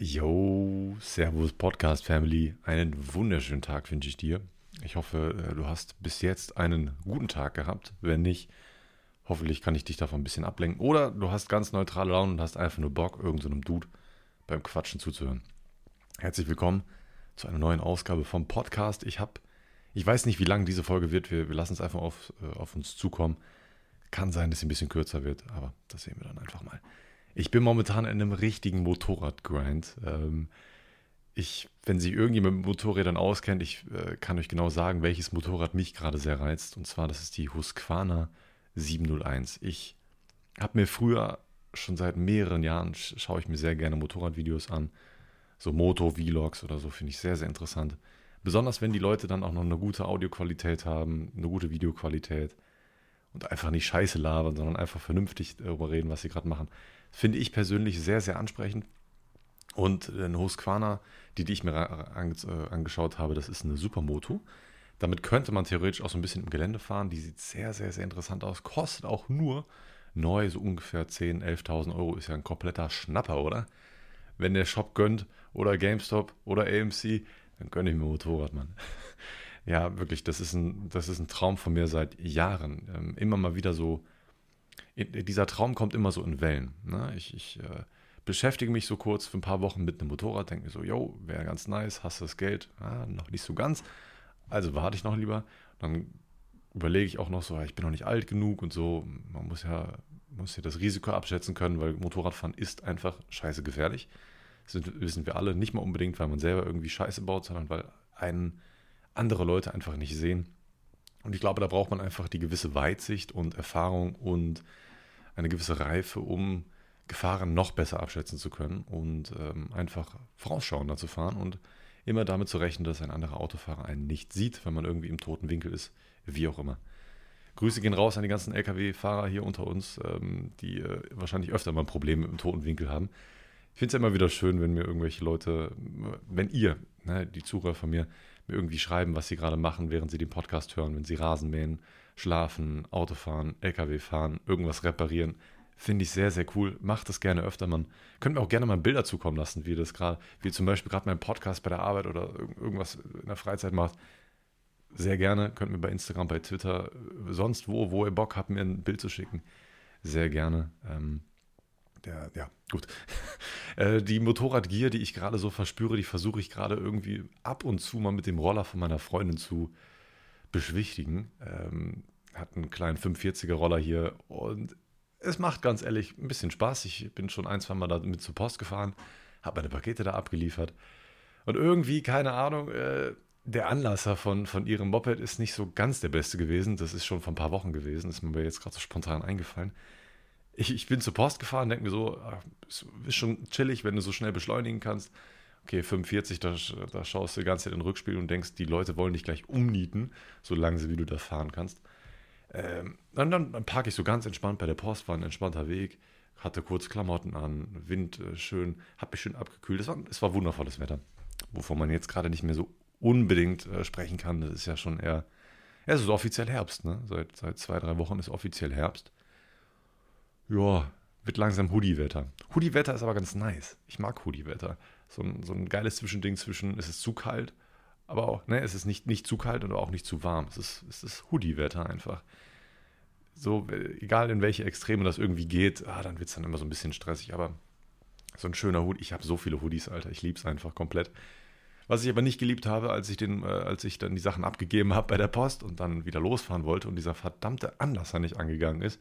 Yo, Servus Podcast Family, einen wunderschönen Tag wünsche ich dir. Ich hoffe, du hast bis jetzt einen guten Tag gehabt. Wenn nicht, hoffentlich kann ich dich davon ein bisschen ablenken. Oder du hast ganz neutrale Laune und hast einfach nur Bock, irgendeinem Dude beim Quatschen zuzuhören. Herzlich willkommen zu einer neuen Ausgabe vom Podcast. Ich weiß nicht, wie lang diese Folge wird. Wir lassen es einfach auf uns zukommen. Kann sein, dass sie ein bisschen kürzer wird, aber das sehen wir dann einfach mal. Ich bin momentan in einem richtigen Motorradgrind. Wenn sich irgendjemand mit Motorrädern auskennt, ich kann euch genau sagen, welches Motorrad mich gerade sehr reizt. Und zwar, das ist die Husqvarna 701. Ich habe mir früher, schon seit mehreren Jahren, schaue ich mir sehr gerne Motorradvideos an. So Moto-Vlogs oder so, finde ich sehr, sehr interessant. Besonders, wenn die Leute dann auch noch eine gute Audioqualität haben, eine gute Videoqualität. Und einfach nicht scheiße labern, sondern einfach vernünftig darüber reden, was sie gerade machen. Finde ich persönlich sehr, sehr ansprechend. Und eine Husqvarna, die ich mir angeschaut habe, das ist eine Supermoto. Damit könnte man theoretisch auch so ein bisschen im Gelände fahren. Die sieht sehr, sehr, sehr interessant aus. Kostet auch nur neu, so ungefähr 10.000, 11.000 Euro. Ist ja ein kompletter Schnapper, oder? Wenn der Shop gönnt oder GameStop oder AMC, dann gönne ich mir ein Motorrad, Mann. Ja, wirklich, das ist ein Traum von mir seit Jahren. Immer mal wieder so, dieser Traum kommt immer so in Wellen. Ne? Ich beschäftige mich so kurz für ein paar Wochen mit einem Motorrad, denke mir so, yo, wäre ganz nice, hast du das Geld? Noch nicht so ganz, also warte ich noch lieber. Dann überlege ich auch noch so, ich bin noch nicht alt genug und so. Man muss ja das Risiko abschätzen können, weil Motorradfahren ist einfach scheiße gefährlich. Das wissen wir alle, nicht mal unbedingt, weil man selber irgendwie Scheiße baut, sondern weil einen andere Leute einfach nicht sehen. Und ich glaube, da braucht man einfach die gewisse Weitsicht und Erfahrung und eine gewisse Reife, um Gefahren noch besser abschätzen zu können und einfach vorausschauender zu fahren und immer damit zu rechnen, dass ein anderer Autofahrer einen nicht sieht, wenn man irgendwie im toten Winkel ist, wie auch immer. Grüße gehen raus an die ganzen LKW-Fahrer hier unter uns, die wahrscheinlich öfter mal Probleme im toten Winkel haben. Ich finde es ja immer wieder schön, wenn mir irgendwelche Leute, wenn ihr, ne, die Zuhörer von mir irgendwie schreiben, was sie gerade machen, während sie den Podcast hören, wenn sie Rasen mähen, schlafen, Auto fahren, LKW fahren, irgendwas reparieren. Finde ich sehr, sehr cool. Macht das gerne öfter. Man könnte mir auch gerne mal Bilder zukommen lassen, wie ihr das gerade, wie zum Beispiel gerade meinen Podcast bei der Arbeit oder irgendwas in der Freizeit macht. Sehr gerne. Könnt mir bei Instagram, bei Twitter, sonst wo ihr Bock habt, mir ein Bild zu schicken. Sehr gerne. Ja, gut. Die Motorradgier, die ich gerade so verspüre, die versuche ich gerade irgendwie ab und zu mal mit dem Roller von meiner Freundin zu beschwichtigen. Hat einen kleinen 540er Roller hier und es macht ganz ehrlich ein bisschen Spaß. Ich bin schon ein, zwei Mal damit zur Post gefahren, habe meine Pakete da abgeliefert und irgendwie, keine Ahnung, der Anlasser von ihrem Moped ist nicht so ganz der beste gewesen. Das ist schon vor ein paar Wochen gewesen, ist mir jetzt gerade so spontan eingefallen. Ich bin zur Post gefahren, denke mir so, es ist schon chillig, wenn du so schnell beschleunigen kannst. Okay, 45, da schaust du die ganze Zeit in den Rückspiegel und denkst, die Leute wollen dich gleich umnieten, solange wie du da fahren kannst. Dann parke ich so ganz entspannt bei der Post, war ein entspannter Weg, hatte kurz Klamotten an, Wind schön, hab mich schön abgekühlt. Es war wundervolles Wetter, wovon man jetzt gerade nicht mehr so unbedingt sprechen kann. Das ist ja schon eher, es ist offiziell Herbst, ne? Seit 2-3 Wochen ist offiziell Herbst. Ja, wird langsam Hoodie-Wetter. Hoodie-Wetter ist aber ganz nice. Ich mag Hoodie-Wetter. So ein geiles Zwischending zwischen, es ist zu kalt, aber auch, ne, es ist nicht zu kalt und auch nicht zu warm. Es ist Hoodie-Wetter einfach. So, egal in welche Extreme das irgendwie geht, dann wird es dann immer so ein bisschen stressig, aber so ein schöner Hoodie. Ich habe so viele Hoodies, Alter. Ich liebe es einfach komplett. Was ich aber nicht geliebt habe, als ich dann die Sachen abgegeben habe bei der Post und dann wieder losfahren wollte und dieser verdammte Anlasser nicht angegangen ist,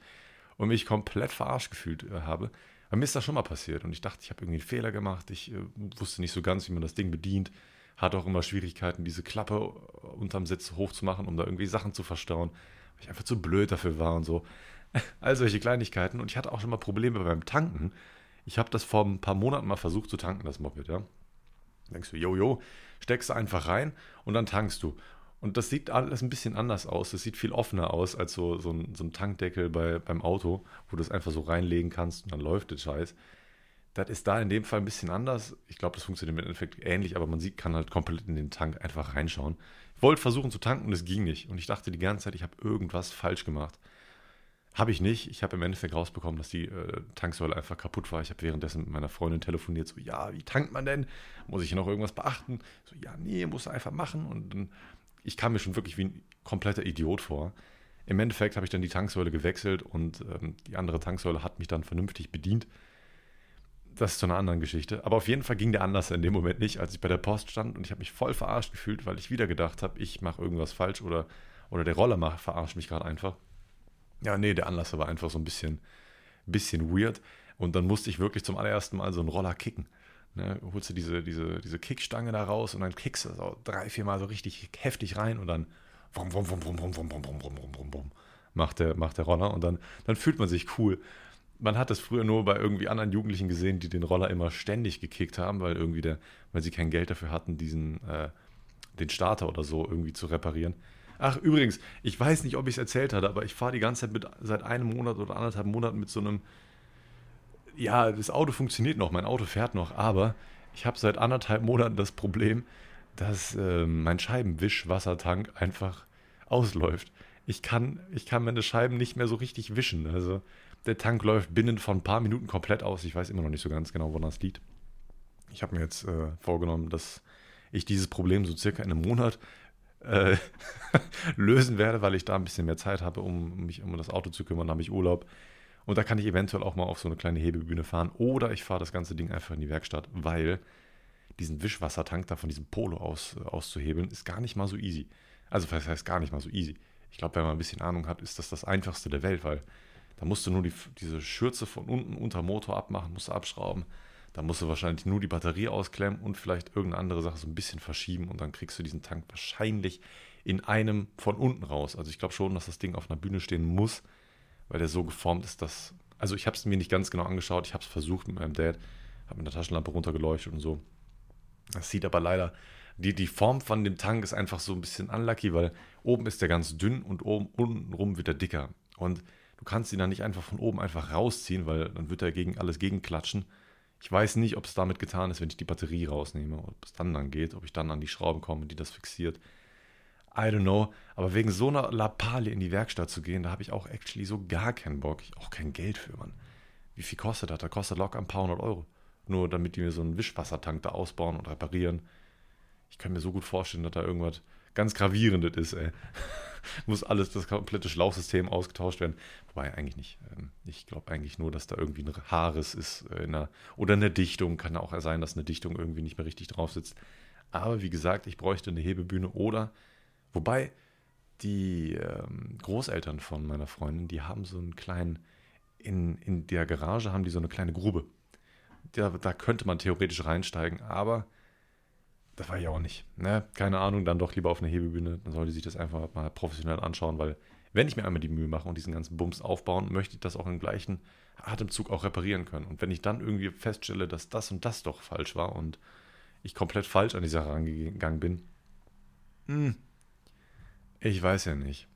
und mich komplett verarscht gefühlt habe. Aber mir ist das schon mal passiert. Und ich dachte, ich habe irgendwie einen Fehler gemacht. Ich wusste nicht so ganz, wie man das Ding bedient. Hatte auch immer Schwierigkeiten, diese Klappe unterm Sitz hochzumachen, um da irgendwie Sachen zu verstauen. Weil ich einfach zu blöd dafür war und so. All solche Kleinigkeiten. Und ich hatte auch schon mal Probleme beim Tanken. Ich habe das vor ein paar Monaten mal versucht zu tanken, das Moped, ja. Da denkst du, jojo, steckst du einfach rein und dann tankst du. Und das sieht alles ein bisschen anders aus. Das sieht viel offener aus als so ein Tankdeckel beim Auto, wo du es einfach so reinlegen kannst und dann läuft der Scheiß. Das ist da in dem Fall ein bisschen anders. Ich glaube, das funktioniert im Endeffekt ähnlich, aber man kann halt komplett in den Tank einfach reinschauen. Ich wollte versuchen zu tanken und es ging nicht. Und ich dachte die ganze Zeit, ich habe irgendwas falsch gemacht. Habe ich nicht. Ich habe im Endeffekt rausbekommen, dass die Tanksäule einfach kaputt war. Ich habe währenddessen mit meiner Freundin telefoniert, so, ja, wie tankt man denn? Muss ich noch irgendwas beachten? So, ja, nee, muss einfach machen. Und dann, ich kam mir schon wirklich wie ein kompletter Idiot vor. Im Endeffekt habe ich dann die Tanksäule gewechselt und die andere Tanksäule hat mich dann vernünftig bedient. Das ist so eine andere Geschichte. Aber auf jeden Fall ging der Anlass in dem Moment nicht, als ich bei der Post stand. Und ich habe mich voll verarscht gefühlt, weil ich wieder gedacht habe, ich mache irgendwas falsch oder der Roller verarscht mich gerade einfach. Ja, nee, der Anlass war einfach so ein bisschen weird. Und dann musste ich wirklich zum allerersten Mal so einen Roller kicken. Ne, holst du diese Kickstange da raus und dann kickst du so 3-4 Mal so richtig heftig rein und dann brumm, brumm, brumm, brumm, brumm, brumm, brumm, brumm, brumm, brumm, macht der Roller und dann fühlt man sich cool. Man hat das früher nur bei irgendwie anderen Jugendlichen gesehen, die den Roller immer ständig gekickt haben, weil irgendwie weil sie kein Geld dafür hatten, den Starter oder so irgendwie zu reparieren. Ach, übrigens, ich weiß nicht, ob ich es erzählt hatte, aber ich fahre die ganze Zeit seit einem Monat oder 1,5 Monaten mit so einem, ja, das Auto funktioniert noch, mein Auto fährt noch, aber ich habe seit 1,5 Monaten das Problem, dass mein Scheibenwischwassertank einfach ausläuft. Ich kann meine Scheiben nicht mehr so richtig wischen. Also der Tank läuft binnen von ein paar Minuten komplett aus. Ich weiß immer noch nicht so ganz genau, woran das liegt. Ich habe mir jetzt vorgenommen, dass ich dieses Problem so circa in einem Monat lösen werde, weil ich da ein bisschen mehr Zeit habe, um mich um das Auto zu kümmern. Da habe ich Urlaub. Und da kann ich eventuell auch mal auf so eine kleine Hebebühne fahren. Oder ich fahre das ganze Ding einfach in die Werkstatt, weil diesen Wischwassertank da von diesem Polo auszuhebeln, ist gar nicht mal so easy. Also das heißt gar nicht mal so easy. Ich glaube, wenn man ein bisschen Ahnung hat, ist das das Einfachste der Welt, weil da musst du nur diese Schürze von unten unter Motor abmachen, musst du abschrauben. Da musst du wahrscheinlich nur die Batterie ausklemmen und vielleicht irgendeine andere Sache so ein bisschen verschieben und dann kriegst du diesen Tank wahrscheinlich in einem von unten raus. Also ich glaube schon, dass das Ding auf einer Bühne stehen muss, weil der so geformt ist, dass... Also ich habe es mir nicht ganz genau angeschaut, ich habe es versucht mit meinem Dad, habe mit der Taschenlampe runtergeleuchtet und so. Das sieht aber leider... Die Form von dem Tank ist einfach so ein bisschen unlucky, weil oben ist der ganz dünn und untenrum wird er dicker. Und du kannst ihn dann nicht einfach von oben einfach rausziehen, weil dann wird er gegen alles gegenklatschen. Ich weiß nicht, ob es damit getan ist, wenn ich die Batterie rausnehme, ob es dann geht, ob ich dann an die Schrauben komme, die das fixiert. I don't know. Aber wegen so einer Lappalie in die Werkstatt zu gehen, da habe ich auch actually so gar keinen Bock. Ich auch kein Geld für, Mann. Wie viel kostet das? Da kostet locker ein paar 100 €. Nur damit die mir so einen Wischwassertank da ausbauen und reparieren. Ich kann mir so gut vorstellen, dass da irgendwas ganz Gravierendes ist, ey. Muss alles, das komplette Schlauchsystem ausgetauscht werden. Wobei eigentlich nicht. Ich glaube eigentlich nur, dass da irgendwie ein Haarriss ist oder eine Dichtung. Kann auch sein, dass eine Dichtung irgendwie nicht mehr richtig drauf sitzt. Aber wie gesagt, ich bräuchte eine Hebebühne oder, wobei die Großeltern von meiner Freundin, die haben so einen kleinen, in der Garage haben die so eine kleine Grube. Da könnte man theoretisch reinsteigen, aber das war ich auch nicht. Ne? Keine Ahnung, dann doch lieber auf eine Hebebühne. Dann sollte sich das einfach mal professionell anschauen, weil wenn ich mir einmal die Mühe mache und diesen ganzen Bums aufbauen, möchte ich das auch im gleichen Atemzug auch reparieren können. Und wenn ich dann irgendwie feststelle, dass das und das doch falsch war und ich komplett falsch an die Sache rangegangen bin, ich weiß ja nicht.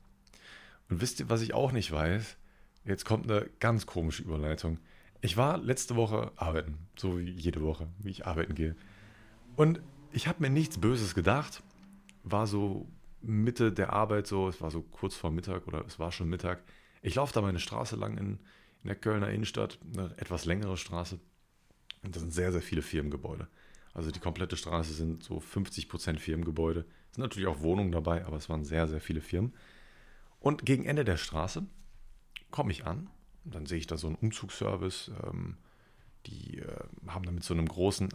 Und wisst ihr, was ich auch nicht weiß? Jetzt kommt eine ganz komische Überleitung. Ich war letzte Woche arbeiten, so wie jede Woche, wie ich arbeiten gehe. Und ich habe mir nichts Böses gedacht, war so Mitte der Arbeit, so, es war so kurz vor Mittag oder es war schon Mittag. Ich laufe da meine Straße lang in der Kölner Innenstadt, eine etwas längere Straße. Und da sind sehr, sehr viele Firmengebäude. Also die komplette Straße sind so 50% Firmengebäude. Es sind natürlich auch Wohnungen dabei, aber es waren sehr, sehr viele Firmen. Und gegen Ende der Straße komme ich an und dann sehe ich da so einen Umzugsservice, die haben da mit so einem großen,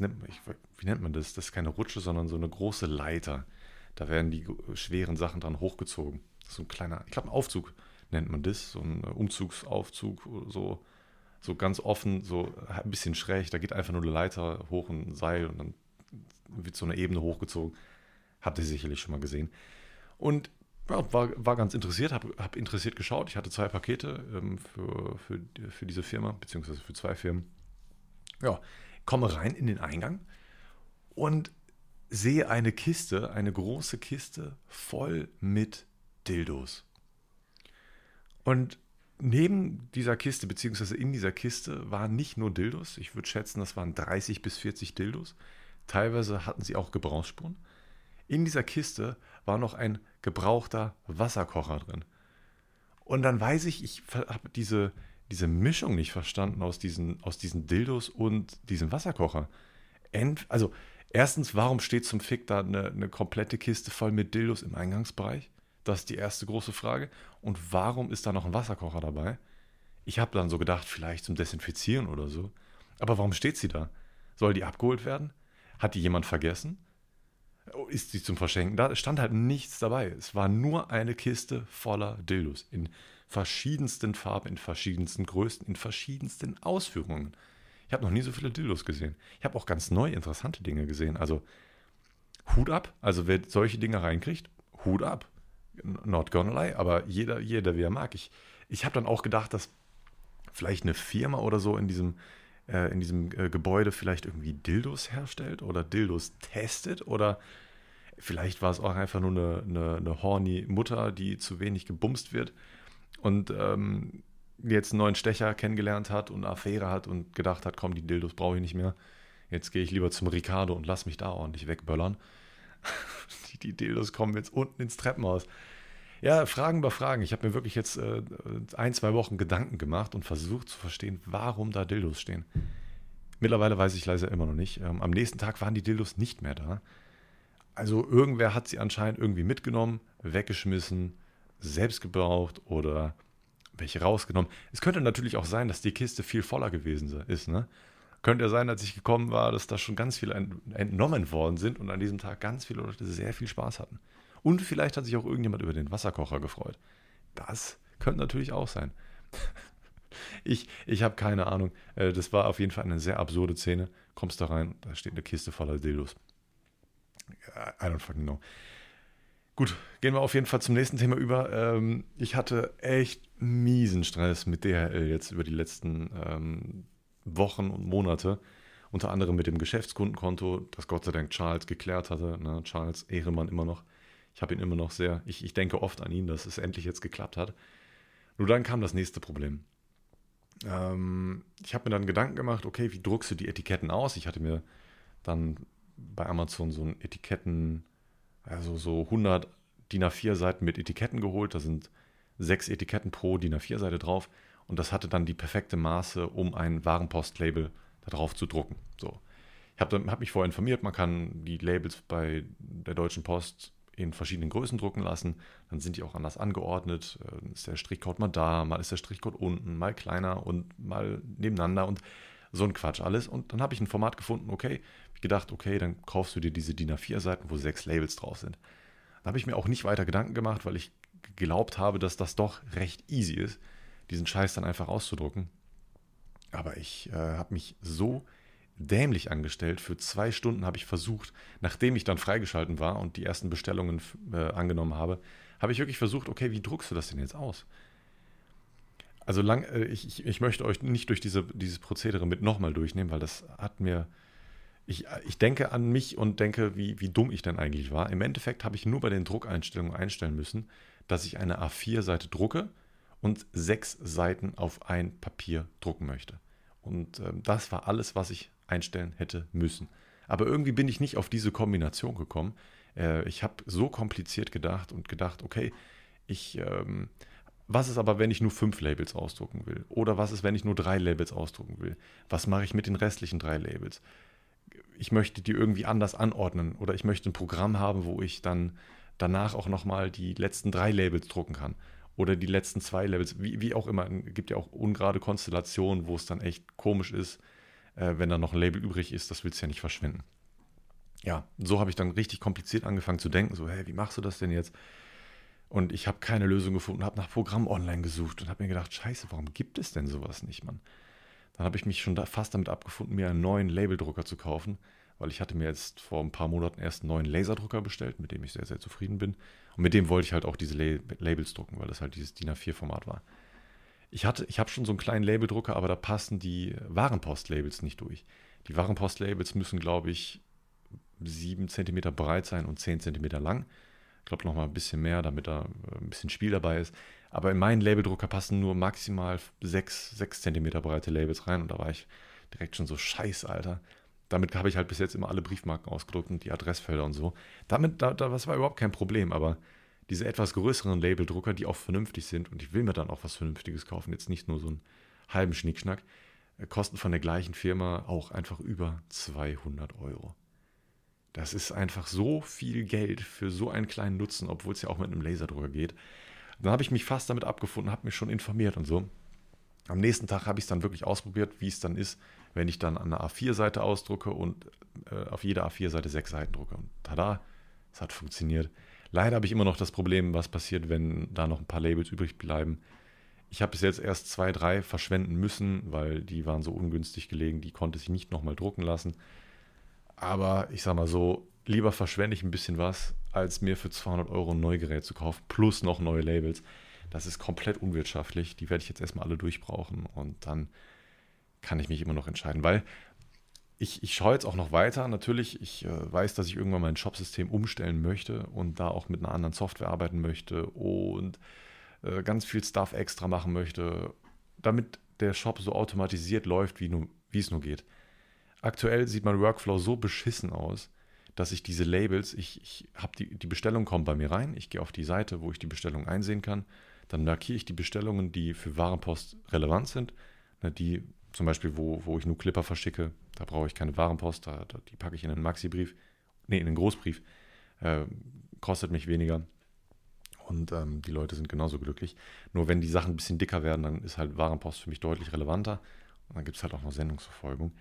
wie nennt man das? Das ist keine Rutsche, sondern so eine große Leiter. Da werden die schweren Sachen dran hochgezogen. Das ist so ein kleiner, ich glaube, ein Aufzug nennt man das. So ein Umzugsaufzug, so ganz offen, so ein bisschen schräg. Da geht einfach nur eine Leiter hoch und ein Seil und dann wird so eine Ebene hochgezogen. Habt ihr sicherlich schon mal gesehen. Und ja, war ganz interessiert, hab interessiert geschaut. Ich hatte 2 Pakete für diese Firma, beziehungsweise für 2 Firmen. Ja, komme rein in den Eingang und sehe eine Kiste, eine große Kiste voll mit Dildos. Und neben dieser Kiste, beziehungsweise in dieser Kiste waren nicht nur Dildos. Ich würde schätzen, das waren 30 bis 40 Dildos. Teilweise hatten sie auch Gebrauchsspuren. In dieser Kiste war noch ein gebrauchter Wasserkocher drin. Und dann weiß ich, ich habe diese Mischung nicht verstanden aus diesen Dildos und diesem Wasserkocher. Also erstens, warum steht zum Fick da eine komplette Kiste voll mit Dildos im Eingangsbereich? Das ist die erste große Frage. Und warum ist da noch ein Wasserkocher dabei? Ich habe dann so gedacht, vielleicht zum Desinfizieren oder so. Aber warum steht sie da? Soll die abgeholt werden? Hat die jemand vergessen? Ist sie zum Verschenken? Da stand halt nichts dabei. Es war nur eine Kiste voller Dildos. In verschiedensten Farben, in verschiedensten Größen, in verschiedensten Ausführungen. Ich habe noch nie so viele Dildos gesehen. Ich habe auch ganz neue, interessante Dinge gesehen. Also Hut ab. Also wer solche Dinge reinkriegt, Hut ab. Not gonna lie. Aber jeder wie er mag. Ich habe dann auch gedacht, dass vielleicht eine Firma oder so in diesem Gebäude vielleicht irgendwie Dildos herstellt oder Dildos testet, oder vielleicht war es auch einfach nur eine horny Mutter, die zu wenig gebumst wird und jetzt einen neuen Stecher kennengelernt hat und eine Affäre hat und gedacht hat, komm, die Dildos brauche ich nicht mehr, jetzt gehe ich lieber zum Ricardo und lass mich da ordentlich wegböllern. Die Dildos kommen jetzt unten ins Treppenhaus. Ja, Fragen über Fragen. Ich habe mir wirklich jetzt 1-2 Wochen Gedanken gemacht und versucht zu verstehen, warum da Dildos stehen. Mittlerweile weiß ich leider immer noch nicht. Am nächsten Tag waren die Dildos nicht mehr da. Also irgendwer hat sie anscheinend irgendwie mitgenommen, weggeschmissen, selbst gebraucht oder welche rausgenommen. Es könnte natürlich auch sein, dass die Kiste viel voller gewesen ist, ne? Könnte ja sein, als ich gekommen war, dass da schon ganz viele entnommen worden sind und an diesem Tag ganz viele Leute sehr viel Spaß hatten. Und vielleicht hat sich auch irgendjemand über den Wasserkocher gefreut. Das könnte natürlich auch sein. Ich habe keine Ahnung. Das war auf jeden Fall eine sehr absurde Szene. Kommst da rein, da steht eine Kiste voller Dildos. I don't fucking know. Gut, gehen wir auf jeden Fall zum nächsten Thema über. Ich hatte echt miesen Stress mit DHL jetzt über die letzten Wochen und Monate. Unter anderem mit dem Geschäftskundenkonto, das Gott sei Dank Charles geklärt hatte. Charles, Ehrenmann immer noch. Ich habe ihn immer noch sehr, ich denke oft an ihn, dass es endlich jetzt geklappt hat. Nur dann kam das nächste Problem. Ich habe mir dann Gedanken gemacht, okay, wie druckst du die Etiketten aus? Ich hatte mir dann bei Amazon so ein Etiketten, also so 100 DIN A4 Seiten mit Etiketten geholt. Da sind 6 Etiketten pro DIN A4 Seite drauf. Und das hatte dann die perfekte Maße, um ein Warenpostlabel da drauf zu drucken. So. Ich habe mich vorher informiert, man kann die Labels bei der Deutschen Post in verschiedenen Größen drucken lassen, dann sind die auch anders angeordnet, ist der Strichcode mal da, mal ist der Strichcode unten, mal kleiner und mal nebeneinander und so ein Quatsch alles. Und dann habe ich ein Format gefunden, okay, dann kaufst du dir diese DIN A4 Seiten, wo 6 Labels drauf sind. Da habe ich mir auch nicht weiter Gedanken gemacht, weil ich geglaubt habe, dass das doch recht easy ist, diesen Scheiß dann einfach auszudrucken. Aber ich habe mich so dämlich angestellt. Für 2 Stunden habe ich versucht, nachdem ich dann freigeschalten war und die ersten Bestellungen angenommen habe, habe ich wirklich versucht, okay, wie druckst du das denn jetzt aus? Also ich möchte euch nicht durch dieses Prozedere mit nochmal durchnehmen, weil das hat mir, ich denke an mich und denke, wie dumm ich denn eigentlich war. Im Endeffekt habe ich nur bei den Druckeinstellungen einstellen müssen, dass ich eine A4-Seite drucke und 6 Seiten auf ein Papier drucken möchte. Und das war alles, was ich einstellen hätte müssen. Aber irgendwie bin ich nicht auf diese Kombination gekommen. Ich habe so kompliziert gedacht, okay, was ist aber, wenn ich nur 5 Labels ausdrucken will? Oder was ist, wenn ich nur 3 Labels ausdrucken will? Was mache ich mit den restlichen 3 Labels? Ich möchte die irgendwie anders anordnen oder ich möchte ein Programm haben, wo ich dann danach auch nochmal die letzten 3 Labels drucken kann. Oder die letzten 2 Labels, wie auch immer. Es gibt ja auch ungerade Konstellationen, wo es dann echt komisch ist, wenn da noch ein Label übrig ist, das willst du ja nicht verschwinden. Ja, so habe ich dann richtig kompliziert angefangen zu denken, so, hey, wie machst du das denn jetzt? Und ich habe keine Lösung gefunden, habe nach Programm online gesucht und habe mir gedacht, scheiße, warum gibt es denn sowas nicht, Mann? Dann habe ich mich schon fast damit abgefunden, mir einen neuen Labeldrucker zu kaufen, weil ich hatte mir jetzt vor ein paar Monaten erst einen neuen Laserdrucker bestellt, mit dem ich sehr, sehr zufrieden bin. Und mit dem wollte ich halt auch diese Labels drucken, weil das halt dieses DIN A4-Format war. Ich habe schon so einen kleinen Labeldrucker, aber da passen die Warenpost-Labels nicht durch. Die Warenpost-Labels müssen, glaube ich, 7 cm breit sein und 10 cm lang. Ich glaube, nochmal ein bisschen mehr, damit da ein bisschen Spiel dabei ist. Aber in meinen Labeldrucker passen nur maximal 6 cm breite Labels rein. Und da war ich direkt schon so, scheiß, Alter. Damit habe ich halt bis jetzt immer alle Briefmarken ausgedruckt und die Adressfelder und so. Das war überhaupt kein Problem, aber diese etwas größeren Labeldrucker, die auch vernünftig sind, und ich will mir dann auch was Vernünftiges kaufen, jetzt nicht nur so einen halben Schnickschnack, kosten von der gleichen Firma auch einfach über 200 Euro. Das ist einfach so viel Geld für so einen kleinen Nutzen, obwohl es ja auch mit einem Laserdrucker geht. Dann habe ich mich fast damit abgefunden, habe mich schon informiert und so. Am nächsten Tag habe ich es dann wirklich ausprobiert, wie es dann ist, wenn ich dann an einer A4-Seite ausdrucke und auf jeder A4-Seite 6 Seiten drucke. Und tada, es hat funktioniert. Leider habe ich immer noch das Problem, was passiert, wenn da noch ein paar Labels übrig bleiben. Ich habe bis jetzt erst 2, 3 verschwenden müssen, weil die waren so ungünstig gelegen, die konnte ich nicht nochmal drucken lassen. Aber ich sage mal so, lieber verschwende ich ein bisschen was, als mir für 200 Euro ein Neugerät zu kaufen, plus noch neue Labels. Das ist komplett unwirtschaftlich, die werde ich jetzt erstmal alle durchbrauchen und dann kann ich mich immer noch entscheiden, weil ich schaue jetzt auch noch weiter. Natürlich, ich weiß, dass ich irgendwann mein Shopsystem umstellen möchte und da auch mit einer anderen Software arbeiten möchte und ganz viel Stuff extra machen möchte, damit der Shop so automatisiert läuft, wie es nur geht. Aktuell sieht mein Workflow so beschissen aus, dass ich diese Labels, ich habe die Bestellung kommt bei mir rein, ich gehe auf die Seite, wo ich die Bestellung einsehen kann, dann markiere ich die Bestellungen, die für Warenpost relevant sind, die zum Beispiel, wo ich nur Clipper verschicke, da brauche ich keine Warenpost, die packe ich in einen Maxi-Brief, in einen Großbrief, kostet mich weniger. Und die Leute sind genauso glücklich. Nur wenn die Sachen ein bisschen dicker werden, dann ist halt Warenpost für mich deutlich relevanter. Und dann gibt es halt auch noch Sendungsverfolgung.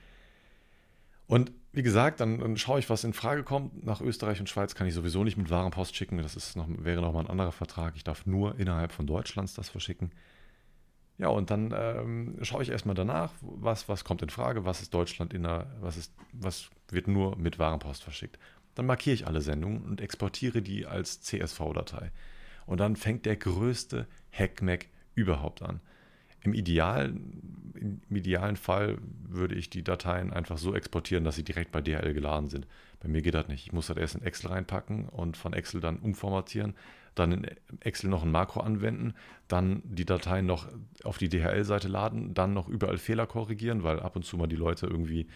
Und wie gesagt, dann schaue ich, was in Frage kommt. Nach Österreich und Schweiz kann ich sowieso nicht mit Warenpost schicken. Das wäre nochmal ein anderer Vertrag. Ich darf nur innerhalb von Deutschlands das verschicken. Ja, und dann schaue ich erstmal danach, was kommt in Frage, was ist Deutschland was wird nur mit Warenpost verschickt. Dann markiere ich alle Sendungen und exportiere die als CSV-Datei. Und dann fängt der größte Hackmack überhaupt an. Im idealen Fall würde ich die Dateien einfach so exportieren, dass sie direkt bei DHL geladen sind. Bei mir geht das nicht. Ich muss das erst in Excel reinpacken und von Excel dann umformatieren, dann in Excel noch ein Makro anwenden, dann die Dateien noch auf die DHL-Seite laden, dann noch überall Fehler korrigieren, weil ab und zu mal die Leute irgendwie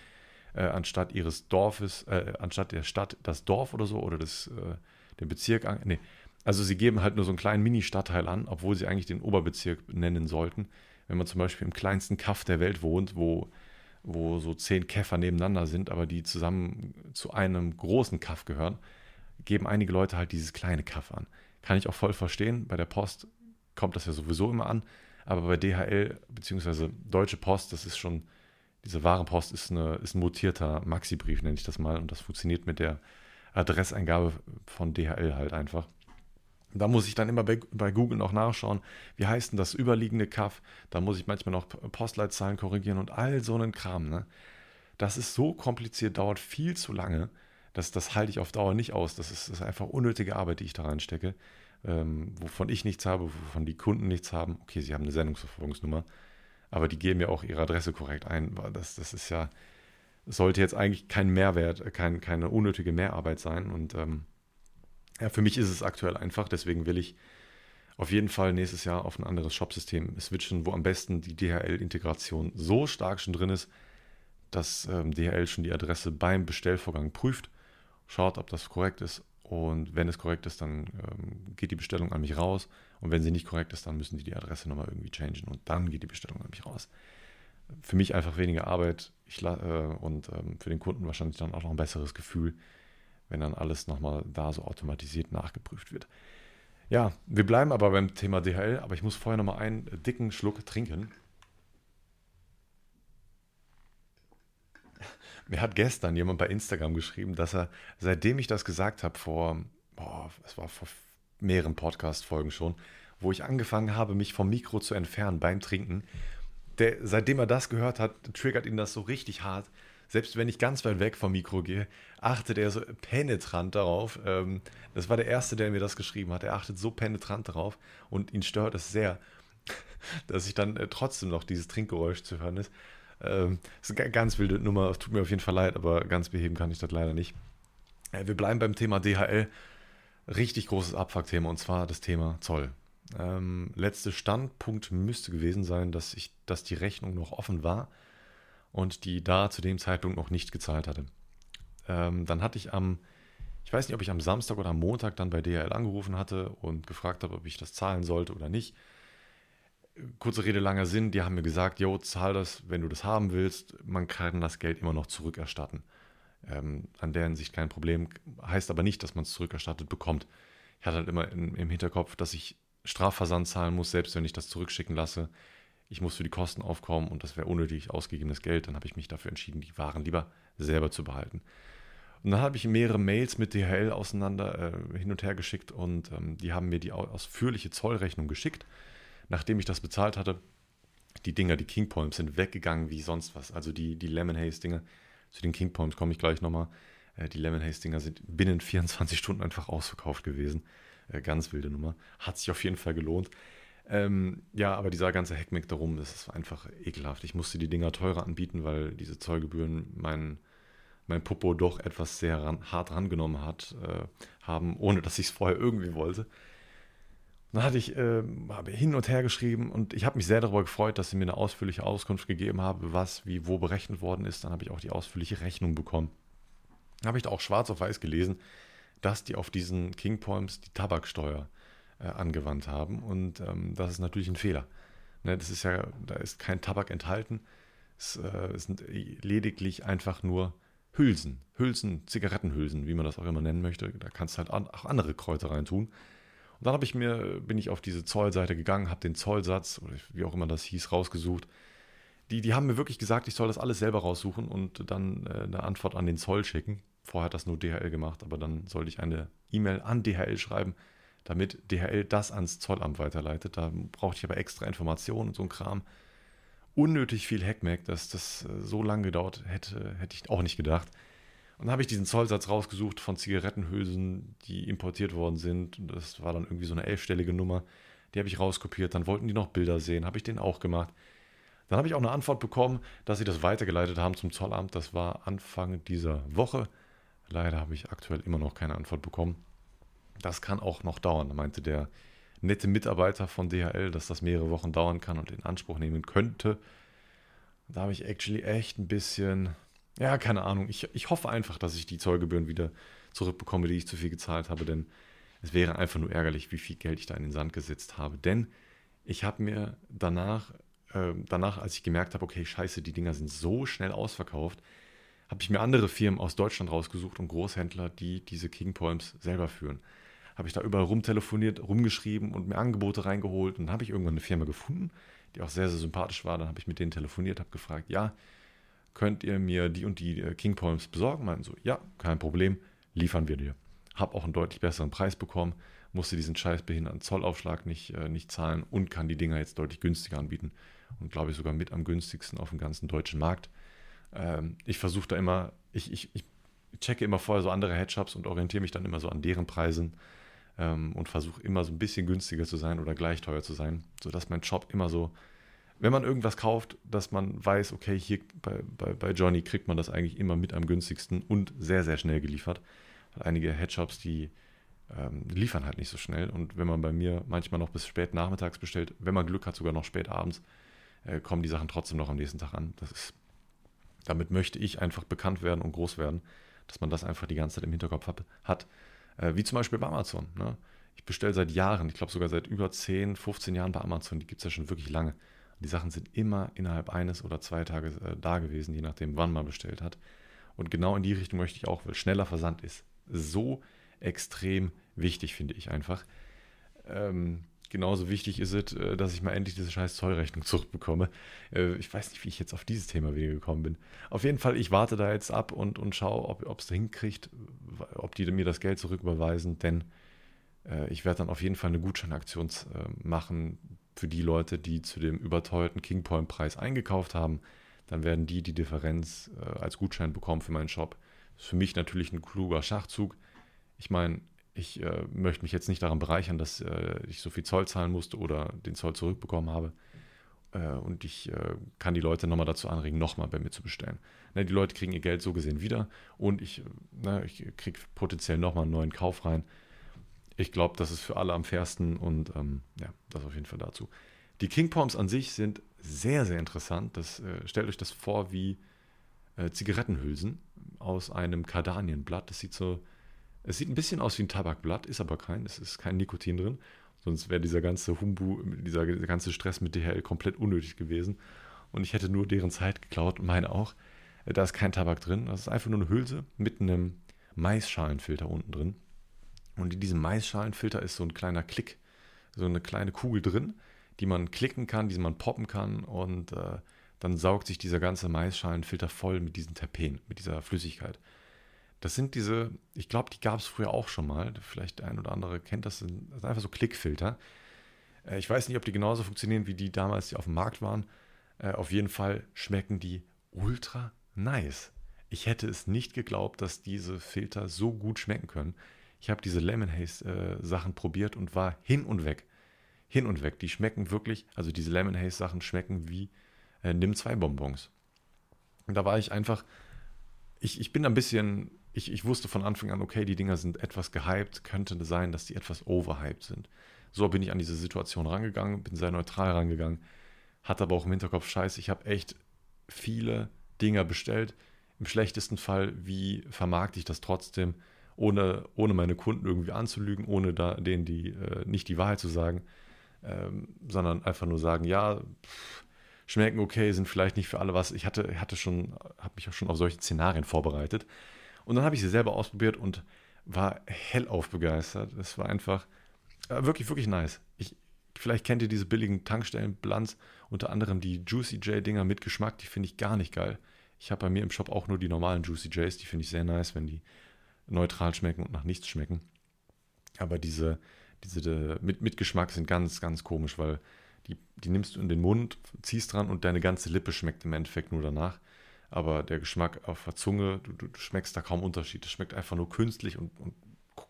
anstatt der Stadt das Dorf oder so oder den Bezirk an. Nee. Also sie geben halt nur so einen kleinen Mini-Stadtteil an, obwohl sie eigentlich den Oberbezirk nennen sollten. Wenn man zum Beispiel im kleinsten Kaff der Welt wohnt, wo so 10 Käfer nebeneinander sind, aber die zusammen zu einem großen Kaff gehören, geben einige Leute halt dieses kleine Kaff an. Kann ich auch voll verstehen. Bei der Post kommt das ja sowieso immer an, aber bei DHL bzw. Deutsche Post, das ist schon, diese Warenpost ist ein mutierter Maxi-Brief, nenne ich das mal, und das funktioniert mit der Adresseingabe von DHL halt einfach. Da muss ich dann immer bei Google noch nachschauen, wie heißt denn das überliegende Kaff? Da muss ich manchmal noch Postleitzahlen korrigieren und all so einen Kram. Ne? Das ist so kompliziert, dauert viel zu lange. Das halte ich auf Dauer nicht aus. Das ist einfach unnötige Arbeit, die ich da reinstecke, wovon ich nichts habe, wovon die Kunden nichts haben. Okay, sie haben eine Sendungsverfolgungsnummer, aber die geben ja auch ihre Adresse korrekt ein. Weil das ist ja, sollte jetzt eigentlich kein Mehrwert, keine unnötige Mehrarbeit sein. Und ja, für mich ist es aktuell einfach, deswegen will ich auf jeden Fall nächstes Jahr auf ein anderes Shopsystem switchen, wo am besten die DHL-Integration so stark schon drin ist, dass DHL schon die Adresse beim Bestellvorgang prüft, schaut, ob das korrekt ist, und wenn es korrekt ist, dann geht die Bestellung an mich raus, und wenn sie nicht korrekt ist, dann müssen die Adresse nochmal irgendwie changen und dann geht die Bestellung an mich raus. Für mich einfach weniger Arbeit und für den Kunden wahrscheinlich dann auch noch ein besseres Gefühl, wenn dann alles nochmal da so automatisiert nachgeprüft wird. Ja, wir bleiben aber beim Thema DHL, aber ich muss vorher nochmal einen dicken Schluck trinken. Mir hat gestern jemand bei Instagram geschrieben, dass er, seitdem ich das gesagt habe, es war vor mehreren Podcast-Folgen schon, wo ich angefangen habe, mich vom Mikro zu entfernen beim Trinken, seitdem er das gehört hat, triggert ihn das so richtig hart. Selbst wenn ich ganz weit weg vom Mikro gehe, achtet er so penetrant darauf. Das war der Erste, der mir das geschrieben hat. Er achtet so penetrant darauf und ihn stört es sehr, dass ich dann trotzdem noch dieses Trinkgeräusch zu hören ist. Das ist eine ganz wilde Nummer. Tut mir auf jeden Fall leid, aber ganz beheben kann ich das leider nicht. Wir bleiben beim Thema DHL. Richtig großes Abfuckthema, und zwar das Thema Zoll. Letzter Standpunkt müsste gewesen sein, dass die Rechnung noch offen war und die da zu dem Zeitpunkt noch nicht gezahlt hatte. Dann hatte ich am Ich weiß nicht, ob ich am Samstag oder am Montag dann bei DHL angerufen hatte und gefragt habe, ob ich das zahlen sollte oder nicht. Kurze Rede, langer Sinn. Die haben mir gesagt, jo, zahl das, wenn du das haben willst. Man kann das Geld immer noch zurückerstatten. An der Hinsicht kein Problem. Heißt aber nicht, dass man es zurückerstattet bekommt. Ich hatte halt immer im Hinterkopf, dass ich Strafversand zahlen muss, selbst wenn ich das zurückschicken lasse. Ich muss für die Kosten aufkommen und das wäre unnötig ausgegebenes Geld. Dann habe ich mich dafür entschieden, die Waren lieber selber zu behalten. Und dann habe ich mehrere Mails mit DHL hin und her geschickt und die haben mir die ausführliche Zollrechnung geschickt. Nachdem ich das bezahlt hatte, die King Palms sind weggegangen wie sonst was. Also die Lemon Haze Dinger, zu den King Palms komme ich gleich nochmal. Die Lemon Haze Dinger sind binnen 24 Stunden einfach ausverkauft gewesen. Ganz wilde Nummer. Hat sich auf jeden Fall gelohnt. Ja, aber dieser ganze Heckmeck darum, das ist einfach ekelhaft. Ich musste die Dinger teurer anbieten, weil diese Zollgebühren mein Popo doch etwas sehr hart rangenommen haben, ohne dass ich es vorher irgendwie wollte. Dann hatte ich hin und her geschrieben und ich habe mich sehr darüber gefreut, dass sie mir eine ausführliche Auskunft gegeben haben, was wie wo berechnet worden ist. Dann habe ich auch die ausführliche Rechnung bekommen. Dann habe ich da auch schwarz auf weiß gelesen, dass die auf diesen King Palms die Tabaksteuer angewandt haben. Und das ist natürlich ein Fehler. Ne, das ist ja, da ist kein Tabak enthalten. Es sind lediglich einfach nur Hülsen, Zigarettenhülsen, wie man das auch immer nennen möchte. Da kannst du halt auch andere Kräuter reintun. Und dann bin ich auf diese Zollseite gegangen, habe den Zollsatz, oder wie auch immer das hieß, rausgesucht. Die haben mir wirklich gesagt, ich soll das alles selber raussuchen und dann eine Antwort an den Zoll schicken. Vorher hat das nur DHL gemacht, aber dann sollte ich eine E-Mail an DHL schreiben, damit DHL das ans Zollamt weiterleitet. Da brauchte ich aber extra Informationen und so ein Kram. Unnötig viel Heckmeck, dass das so lange gedauert hätte ich auch nicht gedacht. Und dann habe ich diesen Zollsatz rausgesucht von Zigarettenhülsen, die importiert worden sind. Das war dann irgendwie so eine 11-stellige Nummer. Die habe ich rauskopiert. Dann wollten die noch Bilder sehen. Habe ich den auch gemacht. Dann habe ich auch eine Antwort bekommen, dass sie das weitergeleitet haben zum Zollamt. Das war Anfang dieser Woche. Leider habe ich aktuell immer noch keine Antwort bekommen. Das kann auch noch dauern, meinte der nette Mitarbeiter von DHL, dass das mehrere Wochen dauern kann und in Anspruch nehmen könnte. Da habe ich echt ein bisschen... Ja, keine Ahnung. Ich hoffe einfach, dass ich die Zollgebühren wieder zurückbekomme, die ich zu viel gezahlt habe, denn es wäre einfach nur ärgerlich, wie viel Geld ich da in den Sand gesetzt habe. Denn ich habe mir danach, als ich gemerkt habe, okay, scheiße, die Dinger sind so schnell ausverkauft, habe ich mir andere Firmen aus Deutschland rausgesucht und Großhändler, die diese King Palms selber führen. Habe ich da überall rumtelefoniert, rumgeschrieben und mir Angebote reingeholt und dann habe ich irgendwann eine Firma gefunden, die auch sehr, sehr sympathisch war. Dann habe ich mit denen telefoniert, habe gefragt, ja, könnt ihr mir die und die King Palms besorgen? Meinten so, ja, kein Problem, liefern wir dir. Hab auch einen deutlich besseren Preis bekommen, musste diesen scheiß behinderten Zollaufschlag nicht zahlen und kann die Dinger jetzt deutlich günstiger anbieten. Und glaube ich sogar mit am günstigsten auf dem ganzen deutschen Markt. Ich versuche da immer, ich checke immer vorher so andere Headshops und orientiere mich dann immer so an deren Preisen und versuche immer so ein bisschen günstiger zu sein oder gleich teuer zu sein, sodass mein Shop immer so, wenn man irgendwas kauft, dass man weiß, okay, hier bei Johnny kriegt man das eigentlich immer mit am günstigsten und sehr, sehr schnell geliefert. Weil einige Headshops, die liefern halt nicht so schnell. Und wenn man bei mir manchmal noch bis spät nachmittags bestellt, wenn man Glück hat, sogar noch spät abends, kommen die Sachen trotzdem noch am nächsten Tag an. Damit möchte ich einfach bekannt werden und groß werden, dass man das einfach die ganze Zeit im Hinterkopf hat. Wie zum Beispiel bei Amazon. Ne? Ich bestelle seit Jahren, ich glaube sogar seit über 10, 15 Jahren bei Amazon. Die gibt es ja schon wirklich lange. Die Sachen sind immer innerhalb eines oder zwei Tage da gewesen, je nachdem, wann man bestellt hat. Und genau in die Richtung möchte ich auch, weil schneller Versand ist so extrem wichtig, finde ich einfach. Genauso wichtig ist es, dass ich mal endlich diese scheiß Zollrechnung zurückbekomme. Ich weiß nicht, wie ich jetzt auf dieses Thema wieder gekommen bin. Auf jeden Fall, ich warte da jetzt ab und schaue, ob es hinkriegt, ob die mir das Geld zurücküberweisen, denn ich werde dann auf jeden Fall eine Gutscheinaktion machen, für die Leute, die zu dem überteuerten King Palm Preis eingekauft haben, dann werden die Differenz als Gutschein bekommen für meinen Shop. Das ist für mich natürlich ein kluger Schachzug. Ich meine, ich möchte mich jetzt nicht daran bereichern, dass ich so viel Zoll zahlen musste oder den Zoll zurückbekommen habe. Und ich kann die Leute nochmal dazu anregen, nochmal bei mir zu bestellen. Ne, die Leute kriegen ihr Geld so gesehen wieder und ich kriege potenziell nochmal einen neuen Kauf rein. Ich glaube, das ist für alle am fairsten und ja, das auf jeden Fall dazu. Die King Palms an sich sind sehr, sehr interessant. Stellt euch das vor wie Zigarettenhülsen aus einem Kardanienblatt. Das sieht so Es sieht ein bisschen aus wie ein Tabakblatt, ist aber kein, es ist kein Nikotin drin. Sonst wäre dieser ganze Humbu, dieser ganze Stress mit DHL komplett unnötig gewesen. Und ich hätte nur deren Zeit geklaut, meine auch. Da ist kein Tabak drin. Das ist einfach nur eine Hülse mit einem Maisschalenfilter unten drin. Und in diesem Maisschalenfilter ist so ein kleiner Klick, so eine kleine Kugel drin, die man klicken kann, die man poppen kann. Und dann saugt sich dieser ganze Maisschalenfilter voll mit diesen Terpen, mit dieser Flüssigkeit. Das sind diese, ich glaube, die gab es früher auch schon mal. Vielleicht der ein oder andere kennt das. Das sind einfach so Klickfilter. Ich weiß nicht, ob die genauso funktionieren wie die damals, die auf dem Markt waren. Auf jeden Fall schmecken die ultra nice. Ich hätte es nicht geglaubt, dass diese Filter so gut schmecken können. Ich habe diese Lemon Haze Sachen probiert und war hin und weg. Hin und weg. Die schmecken wirklich, also diese Lemon Haze Sachen schmecken wie nimm zwei Bonbons. Und da war ich einfach, ich bin ein bisschen... Ich wusste von Anfang an, okay, die Dinger sind etwas gehypt, könnte sein, dass die etwas overhyped sind. So bin ich an diese Situation rangegangen, bin sehr neutral rangegangen, hatte aber auch im Hinterkopf, scheiße, ich habe echt viele Dinger bestellt. Im schlechtesten Fall, wie vermarkte ich das trotzdem, ohne meine Kunden irgendwie anzulügen, ohne da denen nicht die Wahrheit zu sagen, sondern einfach nur sagen, ja, schmecken okay, sind vielleicht nicht für alle was. Ich habe mich auch schon auf solche Szenarien vorbereitet. Und dann habe ich sie selber ausprobiert und war hellauf begeistert. Es war einfach wirklich, wirklich nice. Vielleicht kennt ihr diese billigen Tankstellenblunts, unter anderem die Juicy J-Dinger mit Geschmack, die finde ich gar nicht geil. Ich habe bei mir im Shop auch nur die normalen Juicy Js, die finde ich sehr nice, wenn die neutral schmecken und nach nichts schmecken. Aber diese mit Geschmack sind ganz, ganz komisch, weil die nimmst du in den Mund, ziehst dran und deine ganze Lippe schmeckt im Endeffekt nur danach. Aber der Geschmack auf der Zunge, du schmeckst da kaum Unterschied. Das schmeckt einfach nur künstlich und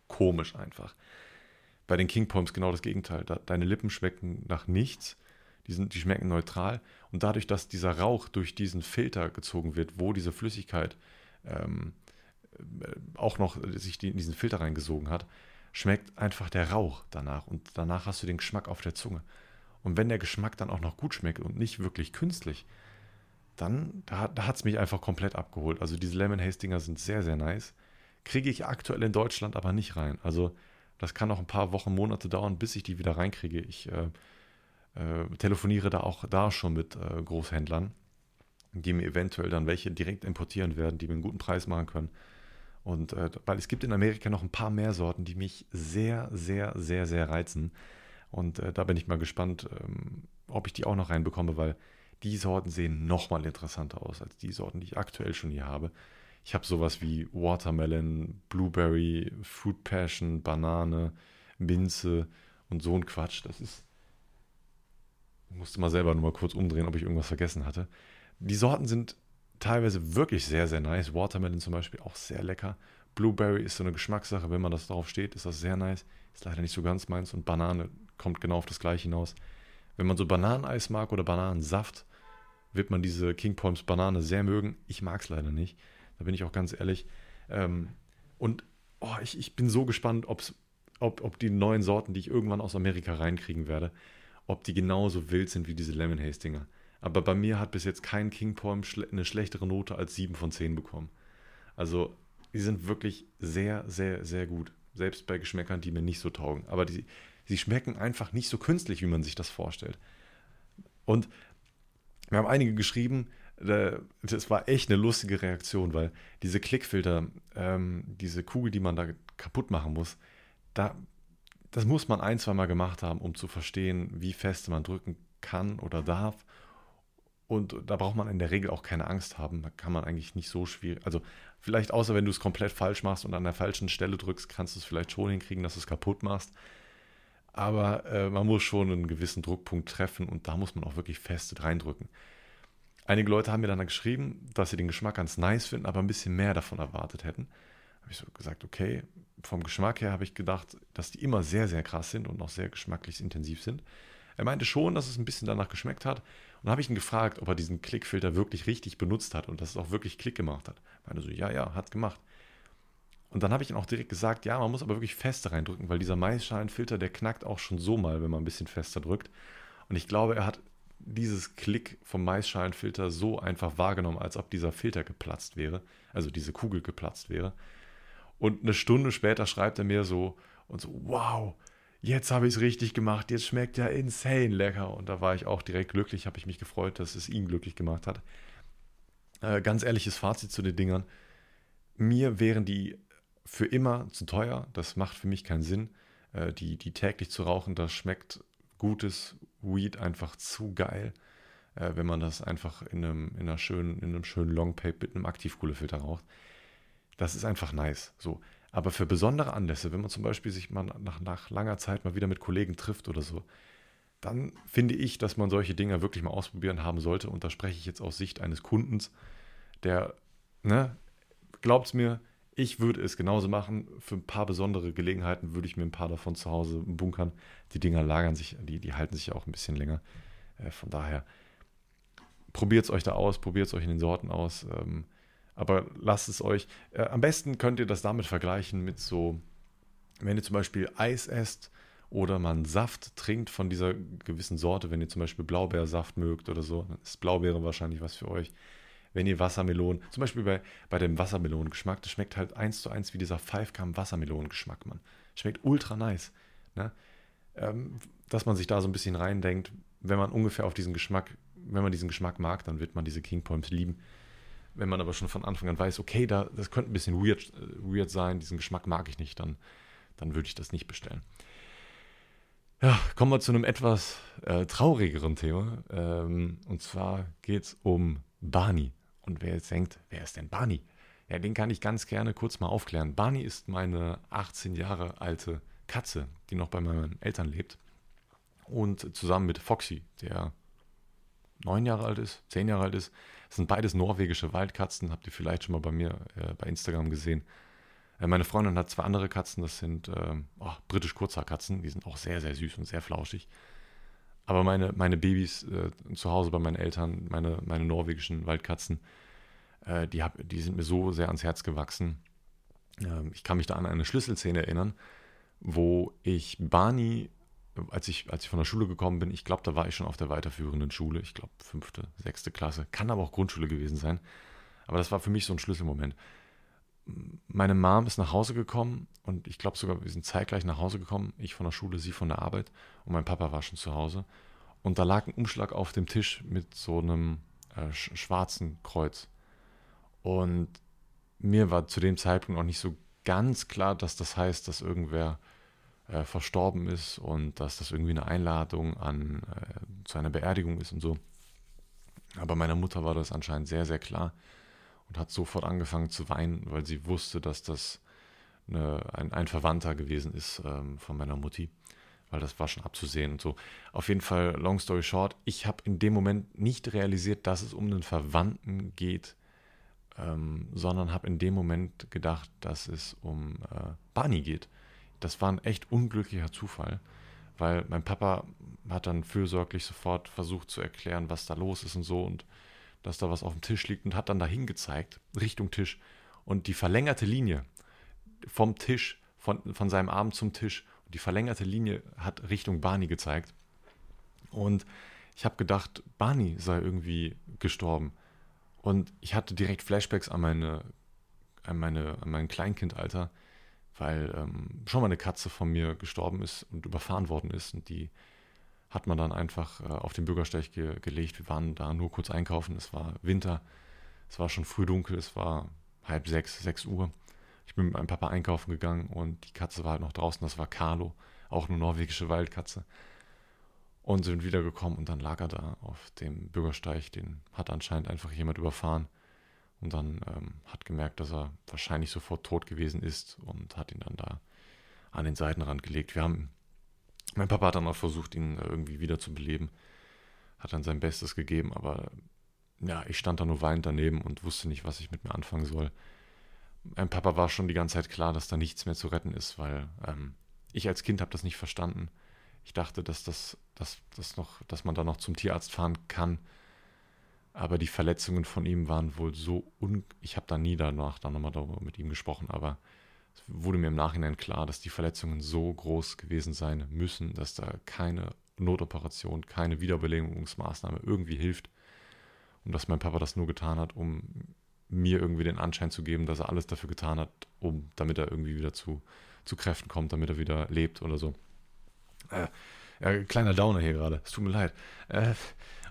komisch einfach. Bei den King Palms genau das Gegenteil. Deine Lippen schmecken nach nichts, die schmecken neutral. Und dadurch, dass dieser Rauch durch diesen Filter gezogen wird, wo diese Flüssigkeit auch noch sich in diesen Filter reingesogen hat, schmeckt einfach der Rauch danach. Und danach hast du den Geschmack auf der Zunge. Und wenn der Geschmack dann auch noch gut schmeckt und nicht wirklich künstlich, dann, da hat es mich einfach komplett abgeholt. Also diese Lemon Haze Dinger sind sehr, sehr nice. Kriege ich aktuell in Deutschland aber nicht rein. Also das kann noch ein paar Wochen, Monate dauern, bis ich die wieder reinkriege. Ich telefoniere da schon mit Großhändlern, die mir eventuell dann welche direkt importieren werden, die mir einen guten Preis machen können. Und weil es gibt in Amerika noch ein paar mehr Sorten, die mich sehr, sehr, sehr, sehr reizen. Und da bin ich mal gespannt, ob ich die auch noch reinbekomme, weil die Sorten sehen nochmal interessanter aus als die Sorten, die ich aktuell schon hier habe. Ich habe sowas wie Watermelon, Blueberry, Fruit Passion, Banane, Minze und so ein Quatsch. Das ist... Ich musste mal selber nochmal kurz umdrehen, ob ich irgendwas vergessen hatte. Die Sorten sind teilweise wirklich sehr, sehr nice. Watermelon zum Beispiel auch sehr lecker. Blueberry ist so eine Geschmackssache. Wenn man das drauf steht, ist das sehr nice. Ist leider nicht so ganz meins. Und Banane kommt genau auf das Gleiche hinaus. Wenn man so Bananeneis mag oder Bananensaft, wird man diese King Palms Banane sehr mögen. Ich mag es leider nicht. Da bin ich auch ganz ehrlich. Und ich bin so gespannt, ob die neuen Sorten, die ich irgendwann aus Amerika reinkriegen werde, ob die genauso wild sind wie diese Lemon Haze Dinger. Aber bei mir hat bis jetzt kein King Palm eine schlechtere Note als 7/10 bekommen. Also die sind wirklich sehr, sehr, sehr gut. Selbst bei Geschmäckern, die mir nicht so taugen. Aber Sie schmecken einfach nicht so künstlich, wie man sich das vorstellt. Und wir haben einige geschrieben, das war echt eine lustige Reaktion, weil diese Klickfilter, diese Kugel, die man da kaputt machen muss, das muss man ein-, zweimal gemacht haben, um zu verstehen, wie fest man drücken kann oder darf. Und da braucht man in der Regel auch keine Angst haben. Da kann man eigentlich nicht so schwierig... Also vielleicht außer, wenn du es komplett falsch machst und an der falschen Stelle drückst, kannst du es vielleicht schon hinkriegen, dass du es kaputt machst. Aber man muss schon einen gewissen Druckpunkt treffen und da muss man auch wirklich fest reindrücken. Einige Leute haben mir dann geschrieben, dass sie den Geschmack ganz nice finden, aber ein bisschen mehr davon erwartet hätten. Da habe ich so gesagt, okay, vom Geschmack her habe ich gedacht, dass die immer sehr, sehr krass sind und auch sehr geschmacklich intensiv sind. Er meinte schon, dass es ein bisschen danach geschmeckt hat. Und habe ich ihn gefragt, ob er diesen Klickfilter wirklich richtig benutzt hat und dass es auch wirklich Klick gemacht hat. Er meinte so, ja, hat gemacht. Und dann habe ich ihm auch direkt gesagt, ja, man muss aber wirklich fester reindrücken, weil dieser Maisschalenfilter, der knackt auch schon so mal, wenn man ein bisschen fester drückt. Und ich glaube, er hat dieses Klick vom Maisschalenfilter so einfach wahrgenommen, als ob dieser Filter geplatzt wäre, also diese Kugel geplatzt wäre. Und eine Stunde später schreibt er mir so und so, wow, jetzt habe ich es richtig gemacht, jetzt schmeckt ja insane lecker. Und da war ich auch direkt glücklich, habe ich mich gefreut, dass es ihn glücklich gemacht hat. Ganz ehrliches Fazit zu den Dingern. Mir wären die für immer zu teuer, das macht für mich keinen Sinn. Die täglich zu rauchen, das schmeckt gutes Weed einfach zu geil, wenn man das einfach in einem schönen Longpape mit einem Aktivkohlefilter raucht. Das ist einfach nice. So. Aber für besondere Anlässe, wenn man zum Beispiel sich mal nach langer Zeit mal wieder mit Kollegen trifft oder so, dann finde ich, dass man solche Dinger wirklich mal ausprobieren haben sollte. Und da spreche ich jetzt aus Sicht eines Kundens, der, ne, glaubt's mir, ich würde es genauso machen. Für ein paar besondere Gelegenheiten würde ich mir ein paar davon zu Hause bunkern. Die Dinger lagern sich, die halten sich auch ein bisschen länger. Von daher, probiert es euch da aus, probiert es euch in den Sorten aus. Aber lasst es euch. Am besten könnt ihr das damit vergleichen mit so, wenn ihr zum Beispiel Eis esst oder man Saft trinkt von dieser gewissen Sorte. Wenn ihr zum Beispiel Blaubeersaft mögt oder so, dann ist Blaubeere wahrscheinlich was für euch. Wenn ihr Wassermelonen, zum Beispiel bei dem Wassermelonengeschmack, das schmeckt halt 1:1 wie dieser 5-Gramm Wassermelonengeschmack, Mann. Schmeckt ultra nice. Ne? Dass man sich da so ein bisschen reindenkt, wenn man ungefähr auf diesen Geschmack, wenn man diesen Geschmack mag, dann wird man diese King Palms lieben. Wenn man aber schon von Anfang an weiß, okay, das könnte ein bisschen weird sein, diesen Geschmack mag ich nicht, dann würde ich das nicht bestellen. Ja, kommen wir zu einem etwas traurigeren Thema. Und zwar geht es um Barney. Und wer jetzt denkt, wer ist denn Barney? Ja, den kann ich ganz gerne kurz mal aufklären. Barney ist meine 18 Jahre alte Katze, die noch bei meinen Eltern lebt. Und zusammen mit Foxy, der 9 Jahre alt ist, 10 Jahre alt ist. Das sind beides norwegische Waldkatzen, habt ihr vielleicht schon mal bei mir bei Instagram gesehen. Meine Freundin hat 2 andere Katzen, das sind britisch Kurzhaarkatzen, die sind auch sehr, sehr süß und sehr flauschig. Aber meine Babys zu Hause bei meinen Eltern, meine norwegischen Waldkatzen, die sind mir so sehr ans Herz gewachsen. Ich kann mich da an eine Schlüsselszene erinnern, wo ich Barney, als ich von der Schule gekommen bin, ich glaube, da war ich schon auf der weiterführenden Schule, ich glaube 5., 6. Klasse, kann aber auch Grundschule gewesen sein. Aber das war für mich so ein Schlüsselmoment. Meine Mom ist nach Hause gekommen und ich glaube sogar, wir sind zeitgleich nach Hause gekommen. Ich von der Schule, sie von der Arbeit und mein Papa war schon zu Hause. Und da lag ein Umschlag auf dem Tisch mit so einem schwarzen Kreuz. Und mir war zu dem Zeitpunkt noch nicht so ganz klar, dass das heißt, dass irgendwer verstorben ist und dass das irgendwie eine Einladung zu einer Beerdigung ist und so. Aber meiner Mutter war das anscheinend sehr, sehr klar. Und hat sofort angefangen zu weinen, weil sie wusste, dass das ein Verwandter gewesen ist von meiner Mutti. Weil das war schon abzusehen und so. Auf jeden Fall, long story short, ich habe in dem Moment nicht realisiert, dass es um einen Verwandten geht, sondern habe in dem Moment gedacht, dass es um Barney geht. Das war ein echt unglücklicher Zufall, weil mein Papa hat dann fürsorglich sofort versucht zu erklären, was da los ist und so und dass da was auf dem Tisch liegt und hat dann dahin gezeigt, Richtung Tisch. Und die verlängerte Linie vom Tisch, von seinem Arm zum Tisch, und die verlängerte Linie hat Richtung Barney gezeigt. Und ich habe gedacht, Barney sei irgendwie gestorben. Und ich hatte direkt Flashbacks an mein Kleinkindalter, weil schon mal eine Katze von mir gestorben ist und überfahren worden ist und die hat man dann einfach auf den Bürgersteig gelegt. Wir waren da nur kurz einkaufen. Es war Winter, es war schon früh dunkel, es war 5:30, 6 Uhr. Ich bin mit meinem Papa einkaufen gegangen und die Katze war halt noch draußen. Das war Carlo, auch eine norwegische Waldkatze. Und sind wiedergekommen und dann lag er da auf dem Bürgersteig. Den hat anscheinend einfach jemand überfahren und dann hat gemerkt, dass er wahrscheinlich sofort tot gewesen ist und hat ihn dann da an den Seitenrand gelegt. Mein Papa hat dann auch versucht, ihn irgendwie wieder zu beleben, hat dann sein Bestes gegeben, aber ja, ich stand da nur weinend daneben und wusste nicht, was ich mit mir anfangen soll. Mein Papa war schon die ganze Zeit klar, dass da nichts mehr zu retten ist, weil ich als Kind habe das nicht verstanden. Ich dachte, dass man da noch zum Tierarzt fahren kann, aber die Verletzungen von ihm waren wohl so ich habe da nie danach dann nochmal darüber mit ihm gesprochen, aber es wurde mir im Nachhinein klar, dass die Verletzungen so groß gewesen sein müssen, dass da keine Notoperation, keine Wiederbelebungsmaßnahme irgendwie hilft. Und dass mein Papa das nur getan hat, um mir irgendwie den Anschein zu geben, dass er alles dafür getan hat, damit er irgendwie wieder zu Kräften kommt, damit er wieder lebt oder so. Kleiner Downer hier gerade, es tut mir leid.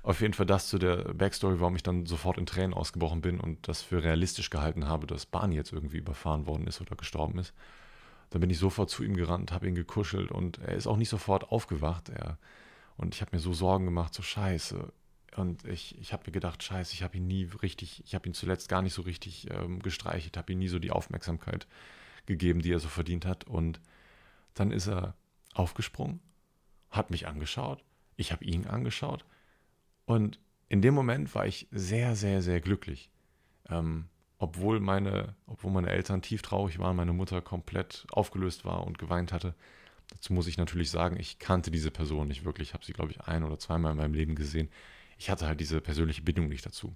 Auf jeden Fall das zu der Backstory, warum ich dann sofort in Tränen ausgebrochen bin und das für realistisch gehalten habe, dass Barney jetzt irgendwie überfahren worden ist oder gestorben ist. Dann bin ich sofort zu ihm gerannt, habe ihn gekuschelt und er ist auch nicht sofort aufgewacht. Und ich habe mir so Sorgen gemacht, so scheiße. Und ich habe mir gedacht, scheiße, ich habe ihn zuletzt gar nicht so richtig gestreichelt, habe ihm nie so die Aufmerksamkeit gegeben, die er so verdient hat. Und dann ist er aufgesprungen, hat mich angeschaut, ich habe ihn angeschaut. Und in dem Moment war ich sehr, sehr, sehr glücklich. Obwohl meine Eltern tief traurig waren, meine Mutter komplett aufgelöst war und geweint hatte. Dazu muss ich natürlich sagen, ich kannte diese Person nicht wirklich. Ich habe sie, glaube ich, ein- oder zweimal in meinem Leben gesehen. Ich hatte halt diese persönliche Bindung nicht dazu.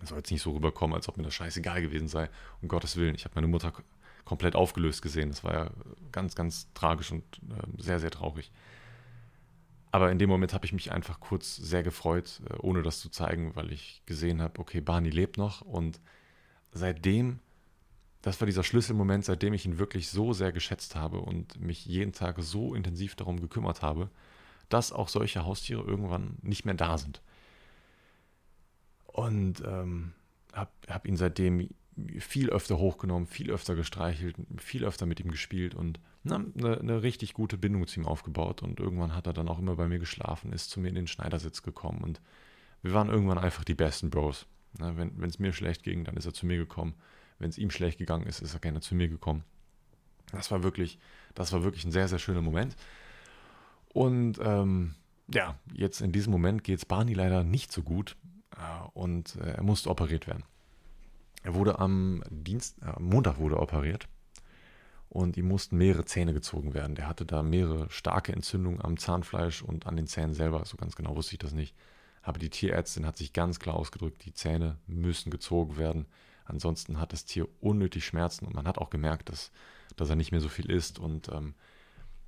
Das soll jetzt nicht so rüberkommen, als ob mir das scheißegal gewesen sei. Um Gottes Willen, ich habe meine Mutter komplett aufgelöst gesehen. Das war ja ganz, ganz tragisch und sehr, sehr traurig. Aber in dem Moment habe ich mich einfach kurz sehr gefreut, ohne das zu zeigen, weil ich gesehen habe, okay, Barney lebt noch. Und seitdem, das war dieser Schlüsselmoment, seitdem ich ihn wirklich so sehr geschätzt habe und mich jeden Tag so intensiv darum gekümmert habe, dass auch solche Haustiere irgendwann nicht mehr da sind. Und habe ihn seitdem viel öfter hochgenommen, viel öfter gestreichelt, viel öfter mit ihm gespielt und eine richtig gute Bindung zu ihm aufgebaut. Und irgendwann hat er dann auch immer bei mir geschlafen, ist zu mir in den Schneidersitz gekommen und wir waren irgendwann einfach die besten Bros. Wenn es mir schlecht ging, dann ist er zu mir gekommen. Wenn es ihm schlecht gegangen ist, ist er gerne zu mir gekommen. Das war wirklich ein sehr, sehr schöner Moment. Und jetzt in diesem Moment geht es Barney leider nicht so gut und er musste operiert werden. Er wurde am Montag wurde operiert und ihm mussten mehrere Zähne gezogen werden. Der hatte da mehrere starke Entzündungen am Zahnfleisch und an den Zähnen selber. So ganz genau wusste ich das nicht. Aber die Tierärztin hat sich ganz klar ausgedrückt, die Zähne müssen gezogen werden. Ansonsten hat das Tier unnötig Schmerzen und man hat auch gemerkt, dass er nicht mehr so viel isst und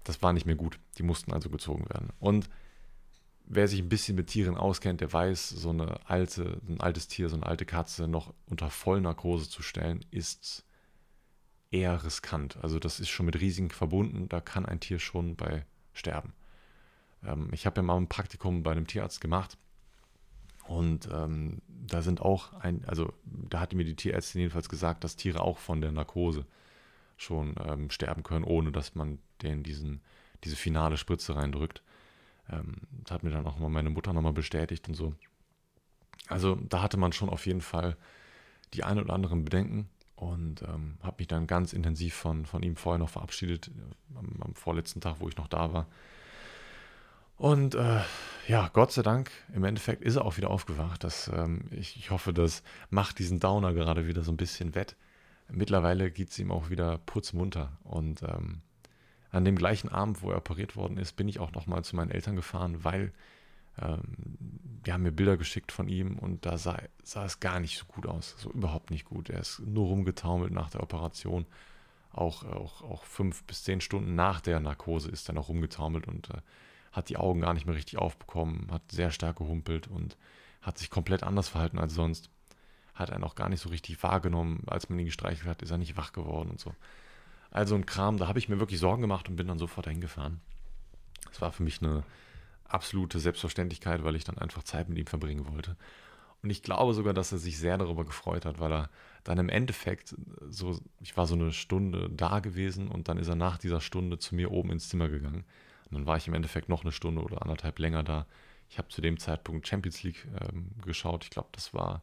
das war nicht mehr gut. Die mussten also gezogen werden. Und wer sich ein bisschen mit Tieren auskennt, der weiß, so eine alte Katze noch unter Vollnarkose zu stellen, ist eher riskant. Also das ist schon mit Risiken verbunden, da kann ein Tier schon bei sterben. Ich habe ja mal ein Praktikum bei einem Tierarzt gemacht und da hatte mir die Tierärztin jedenfalls gesagt, dass Tiere auch von der Narkose schon sterben können, ohne dass man denen diese finale Spritze reindrückt. Das hat mir dann auch mal meine Mutter nochmal bestätigt und so. Also da hatte man schon auf jeden Fall die ein oder anderen Bedenken und habe mich dann ganz intensiv von ihm vorher noch verabschiedet, am vorletzten Tag, wo ich noch da war. Und Gott sei Dank, im Endeffekt ist er auch wieder aufgewacht. Ich hoffe, das macht diesen Downer gerade wieder so ein bisschen wett. Mittlerweile geht es ihm auch wieder putzmunter. Und an dem gleichen Abend, wo er operiert worden ist, bin ich auch nochmal zu meinen Eltern gefahren, weil die haben mir Bilder geschickt von ihm und da sah es gar nicht so gut aus, so überhaupt nicht gut. Er ist nur rumgetaumelt nach der Operation. Auch 5 bis 10 Stunden nach der Narkose ist er noch rumgetaumelt und hat die Augen gar nicht mehr richtig aufbekommen, hat sehr stark gehumpelt und hat sich komplett anders verhalten als sonst. Hat einen auch gar nicht so richtig wahrgenommen. Als man ihn gestreichelt hat, ist er nicht wach geworden und so. Also ein Kram, da habe ich mir wirklich Sorgen gemacht und bin dann sofort dahin gefahren. Das war für mich eine absolute Selbstverständlichkeit, weil ich dann einfach Zeit mit ihm verbringen wollte. Und ich glaube sogar, dass er sich sehr darüber gefreut hat, weil er dann im Endeffekt, ich war so eine Stunde da gewesen und dann ist er nach dieser Stunde zu mir oben ins Zimmer gegangen. Und dann war ich im Endeffekt noch 1 Stunde oder 1,5 länger da. Ich habe zu dem Zeitpunkt Champions League geschaut. Ich glaube, das war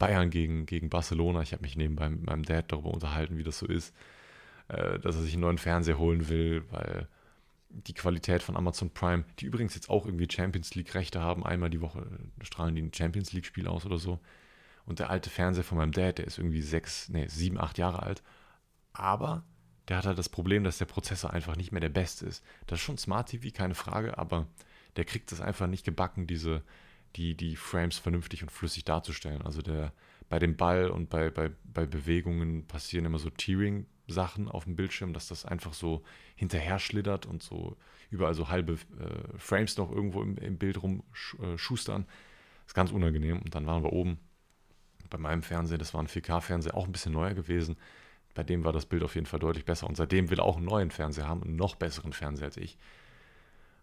Bayern gegen Barcelona. Ich habe mich nebenbei mit meinem Dad darüber unterhalten, wie das so ist, dass er sich einen neuen Fernseher holen will, weil die Qualität von Amazon Prime, die übrigens jetzt auch irgendwie Champions League Rechte haben, einmal die Woche strahlen die ein Champions League Spiel aus oder so. Und der alte Fernseher von meinem Dad, der ist irgendwie 7, 8 Jahre alt. Aber der hat halt das Problem, dass der Prozessor einfach nicht mehr der beste ist. Das ist schon Smart TV, keine Frage, aber der kriegt das einfach nicht gebacken, die Frames vernünftig und flüssig darzustellen. Also bei dem Ball und bei Bewegungen passieren immer so Tearing-Sachen auf dem Bildschirm, dass das einfach so hinterher schlittert und so überall so halbe Frames noch irgendwo im Bild rumschustern. Ist ganz unangenehm. Und dann waren wir oben bei meinem Fernseher, das war ein 4K-Fernseher, auch ein bisschen neuer gewesen. Bei dem war das Bild auf jeden Fall deutlich besser. Und seitdem will er auch einen neuen Fernseher haben, einen noch besseren Fernseher als ich.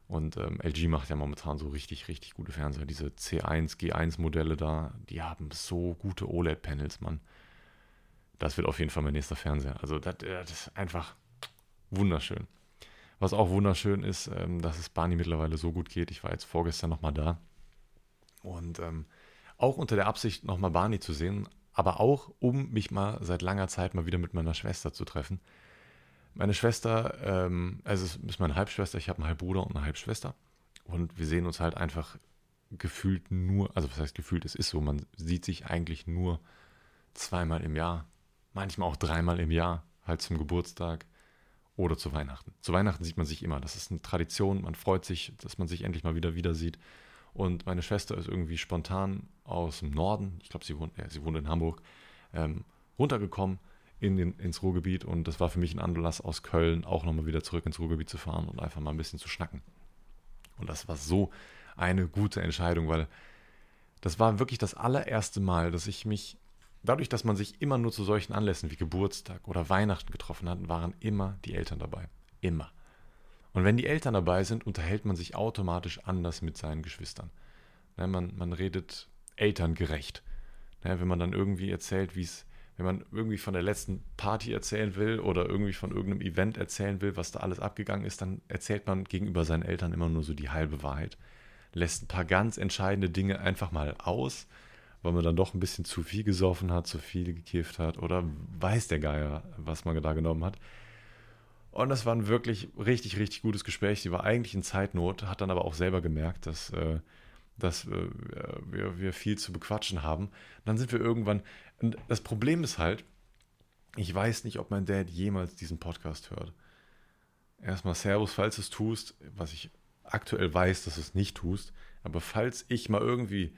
Und LG macht ja momentan so richtig, richtig gute Fernseher. Diese C1, G1-Modelle da, die haben so gute OLED-Panels, Mann. Das wird auf jeden Fall mein nächster Fernseher. Also das ist einfach wunderschön. Was auch wunderschön ist, dass es Barney mittlerweile so gut geht. Ich war jetzt vorgestern nochmal da. Und auch unter der Absicht, nochmal Barney zu sehen, aber auch, um mich mal seit langer Zeit mal wieder mit meiner Schwester zu treffen. Meine Schwester, also es ist meine Halbschwester, ich habe einen Halbbruder und eine Halbschwester. Und wir sehen uns halt einfach gefühlt nur, also was heißt gefühlt, es ist so, man sieht sich eigentlich nur zweimal im Jahr, manchmal auch dreimal im Jahr, halt zum Geburtstag oder zu Weihnachten. Zu Weihnachten sieht man sich immer, das ist eine Tradition, man freut sich, dass man sich endlich mal wieder sieht. Und meine Schwester ist irgendwie spontan aus dem Norden, ich glaube, sie wohnt in Hamburg, runtergekommen ins Ruhrgebiet. Und das war für mich ein Anlass, aus Köln auch nochmal wieder zurück ins Ruhrgebiet zu fahren und einfach mal ein bisschen zu schnacken. Und das war so eine gute Entscheidung, weil das war wirklich das allererste Mal, dass ich mich, dadurch, dass man sich immer nur zu solchen Anlässen wie Geburtstag oder Weihnachten getroffen hat, waren immer die Eltern dabei. Immer. Und wenn die Eltern dabei sind, unterhält man sich automatisch anders mit seinen Geschwistern. Man redet elterngerecht. Wenn man dann irgendwie erzählt, wenn man irgendwie von der letzten Party erzählen will oder irgendwie von irgendeinem Event erzählen will, was da alles abgegangen ist, dann erzählt man gegenüber seinen Eltern immer nur so die halbe Wahrheit. Lässt ein paar ganz entscheidende Dinge einfach mal aus, weil man dann doch ein bisschen zu viel gesoffen hat, zu viel gekifft hat oder weiß der Geier, was man da genommen hat. Und das war ein wirklich richtig, richtig gutes Gespräch. Sie war eigentlich in Zeitnot, hat dann aber auch selber gemerkt, dass wir viel zu bequatschen haben. Und dann sind wir irgendwann... Und das Problem ist halt, ich weiß nicht, ob mein Dad jemals diesen Podcast hört. Erstmal Servus, falls du es tust, was ich aktuell weiß, dass du es nicht tust. Aber falls ich mal irgendwie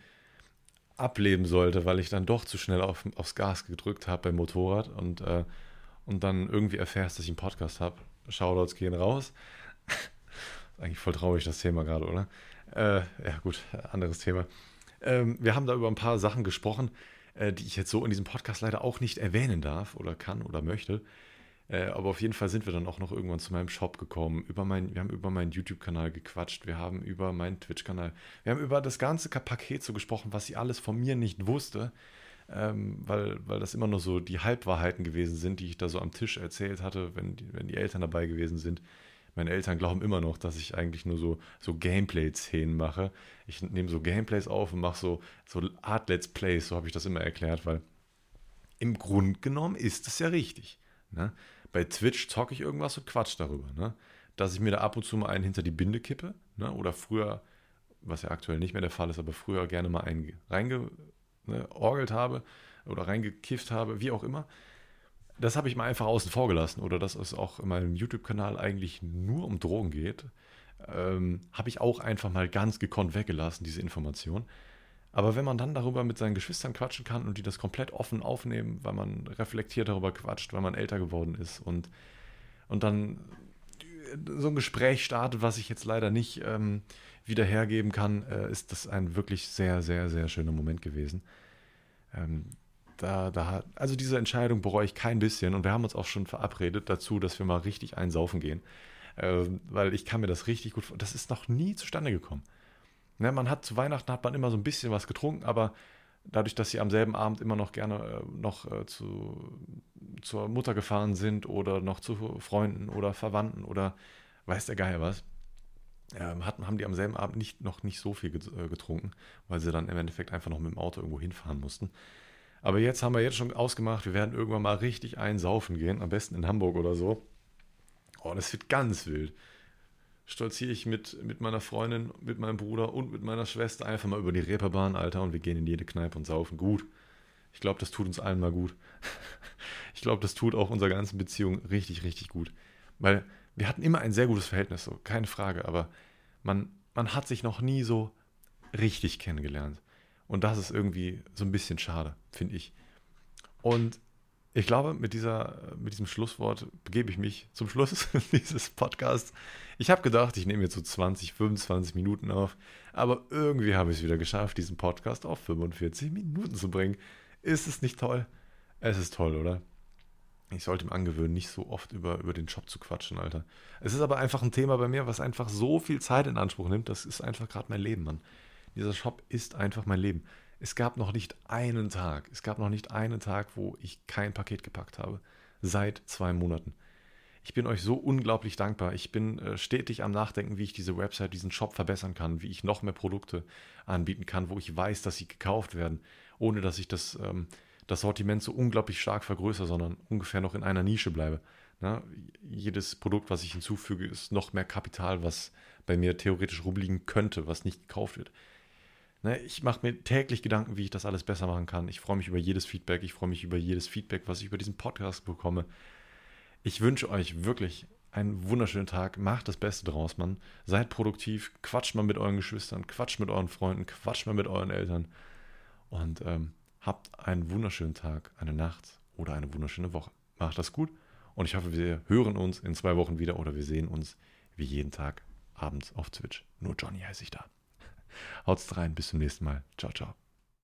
ableben sollte, weil ich dann doch zu schnell aufs Gas gedrückt habe beim Motorrad und dann irgendwie erfährst, dass ich einen Podcast habe. Shoutouts gehen raus. Ist eigentlich voll traurig, das Thema gerade, oder? Ja gut, anderes Thema. Wir haben da über ein paar Sachen gesprochen, die ich jetzt so in diesem Podcast leider auch nicht erwähnen darf oder kann oder möchte. Aber auf jeden Fall sind wir dann auch noch irgendwann zu meinem Shop gekommen. Wir haben über meinen YouTube-Kanal gequatscht. Wir haben über meinen Twitch-Kanal. Wir haben über das ganze Paket so gesprochen, was sie alles von mir nicht wusste. Weil das immer nur so die Halbwahrheiten gewesen sind, die ich da so am Tisch erzählt hatte, wenn die Eltern dabei gewesen sind. Meine Eltern glauben immer noch, dass ich eigentlich nur so Gameplay-Szenen mache. Ich nehme so Gameplays auf und mache so Art-Let's Plays, so habe ich das immer erklärt, weil im Grunde genommen ist es ja richtig. Ne? Bei Twitch zocke ich irgendwas und quatsch darüber. Ne? Dass ich mir da ab und zu mal einen hinter die Binde kippe, ne? Oder früher, was ja aktuell nicht mehr der Fall ist, aber früher gerne mal einen orgelt habe oder reingekifft habe, wie auch immer. Das habe ich mal einfach außen vor gelassen. Oder dass es auch in meinem YouTube-Kanal eigentlich nur um Drogen geht, habe ich auch einfach mal ganz gekonnt weggelassen, diese Information. Aber wenn man dann darüber mit seinen Geschwistern quatschen kann und die das komplett offen aufnehmen, weil man reflektiert darüber quatscht, weil man älter geworden ist und dann so ein Gespräch startet, was ich jetzt leider nicht wieder hergeben kann, ist das ein wirklich sehr, sehr, sehr schöner Moment gewesen. Also diese Entscheidung bereue ich kein bisschen und wir haben uns auch schon verabredet dazu, dass wir mal richtig einsaufen gehen, weil ich kann mir das richtig gut vorstellen. Das ist noch nie zustande gekommen. Ne, zu Weihnachten hat man immer so ein bisschen was getrunken, aber dadurch, dass sie am selben Abend immer noch gerne zur Mutter gefahren sind oder noch zu Freunden oder Verwandten oder weiß der Geier was, haben die am selben Abend noch nicht so viel getrunken, weil sie dann im Endeffekt einfach noch mit dem Auto irgendwo hinfahren mussten. Aber jetzt haben wir schon ausgemacht, wir werden irgendwann mal richtig einsaufen gehen, am besten in Hamburg oder so. Oh, das wird ganz wild. Stolziere ich mit meiner Freundin, mit meinem Bruder und mit meiner Schwester einfach mal über die Reeperbahn, Alter, und wir gehen in jede Kneipe und saufen. Gut. Ich glaube, das tut uns allen mal gut. Ich glaube, das tut auch unserer ganzen Beziehung richtig, richtig gut. Weil wir hatten immer ein sehr gutes Verhältnis, so, keine Frage, aber man hat sich noch nie so richtig kennengelernt. Und das ist irgendwie so ein bisschen schade, finde ich. Und ich glaube, mit diesem Schlusswort begebe ich mich zum Schluss dieses Podcasts. Ich habe gedacht, ich nehme jetzt so 20, 25 Minuten auf, aber irgendwie habe ich es wieder geschafft, diesen Podcast auf 45 Minuten zu bringen. Ist es nicht toll? Es ist toll, oder? Ich sollte ihm angewöhnen, nicht so oft über den Shop zu quatschen, Alter. Es ist aber einfach ein Thema bei mir, was einfach so viel Zeit in Anspruch nimmt. Das ist einfach gerade mein Leben, Mann. Dieser Shop ist einfach mein Leben. Es gab noch nicht einen Tag, wo ich kein Paket gepackt habe. Seit 2 Monaten. Ich bin euch so unglaublich dankbar. Ich bin stetig am Nachdenken, wie ich diese Website, diesen Shop verbessern kann, wie ich noch mehr Produkte anbieten kann, wo ich weiß, dass sie gekauft werden, ohne dass ich das Sortiment so unglaublich stark vergrößere, sondern ungefähr noch in einer Nische bleibe. Na, jedes Produkt, was ich hinzufüge, ist noch mehr Kapital, was bei mir theoretisch rumliegen könnte, was nicht gekauft wird. Na, ich mache mir täglich Gedanken, wie ich das alles besser machen kann. Ich freue mich über jedes Feedback. Ich freue mich über jedes Feedback, was ich über diesen Podcast bekomme. Ich wünsche euch wirklich einen wunderschönen Tag. Macht das Beste draus, Mann. Seid produktiv. Quatscht mal mit euren Geschwistern. Quatscht mit euren Freunden. Quatscht mal mit euren Eltern. Und habt einen wunderschönen Tag, eine Nacht oder eine wunderschöne Woche. Macht das gut. Und ich hoffe, wir hören uns in 2 Wochen wieder oder wir sehen uns wie jeden Tag abends auf Twitch. Nur Johnny heiße ich da. Haut's rein. Bis zum nächsten Mal. Ciao, ciao.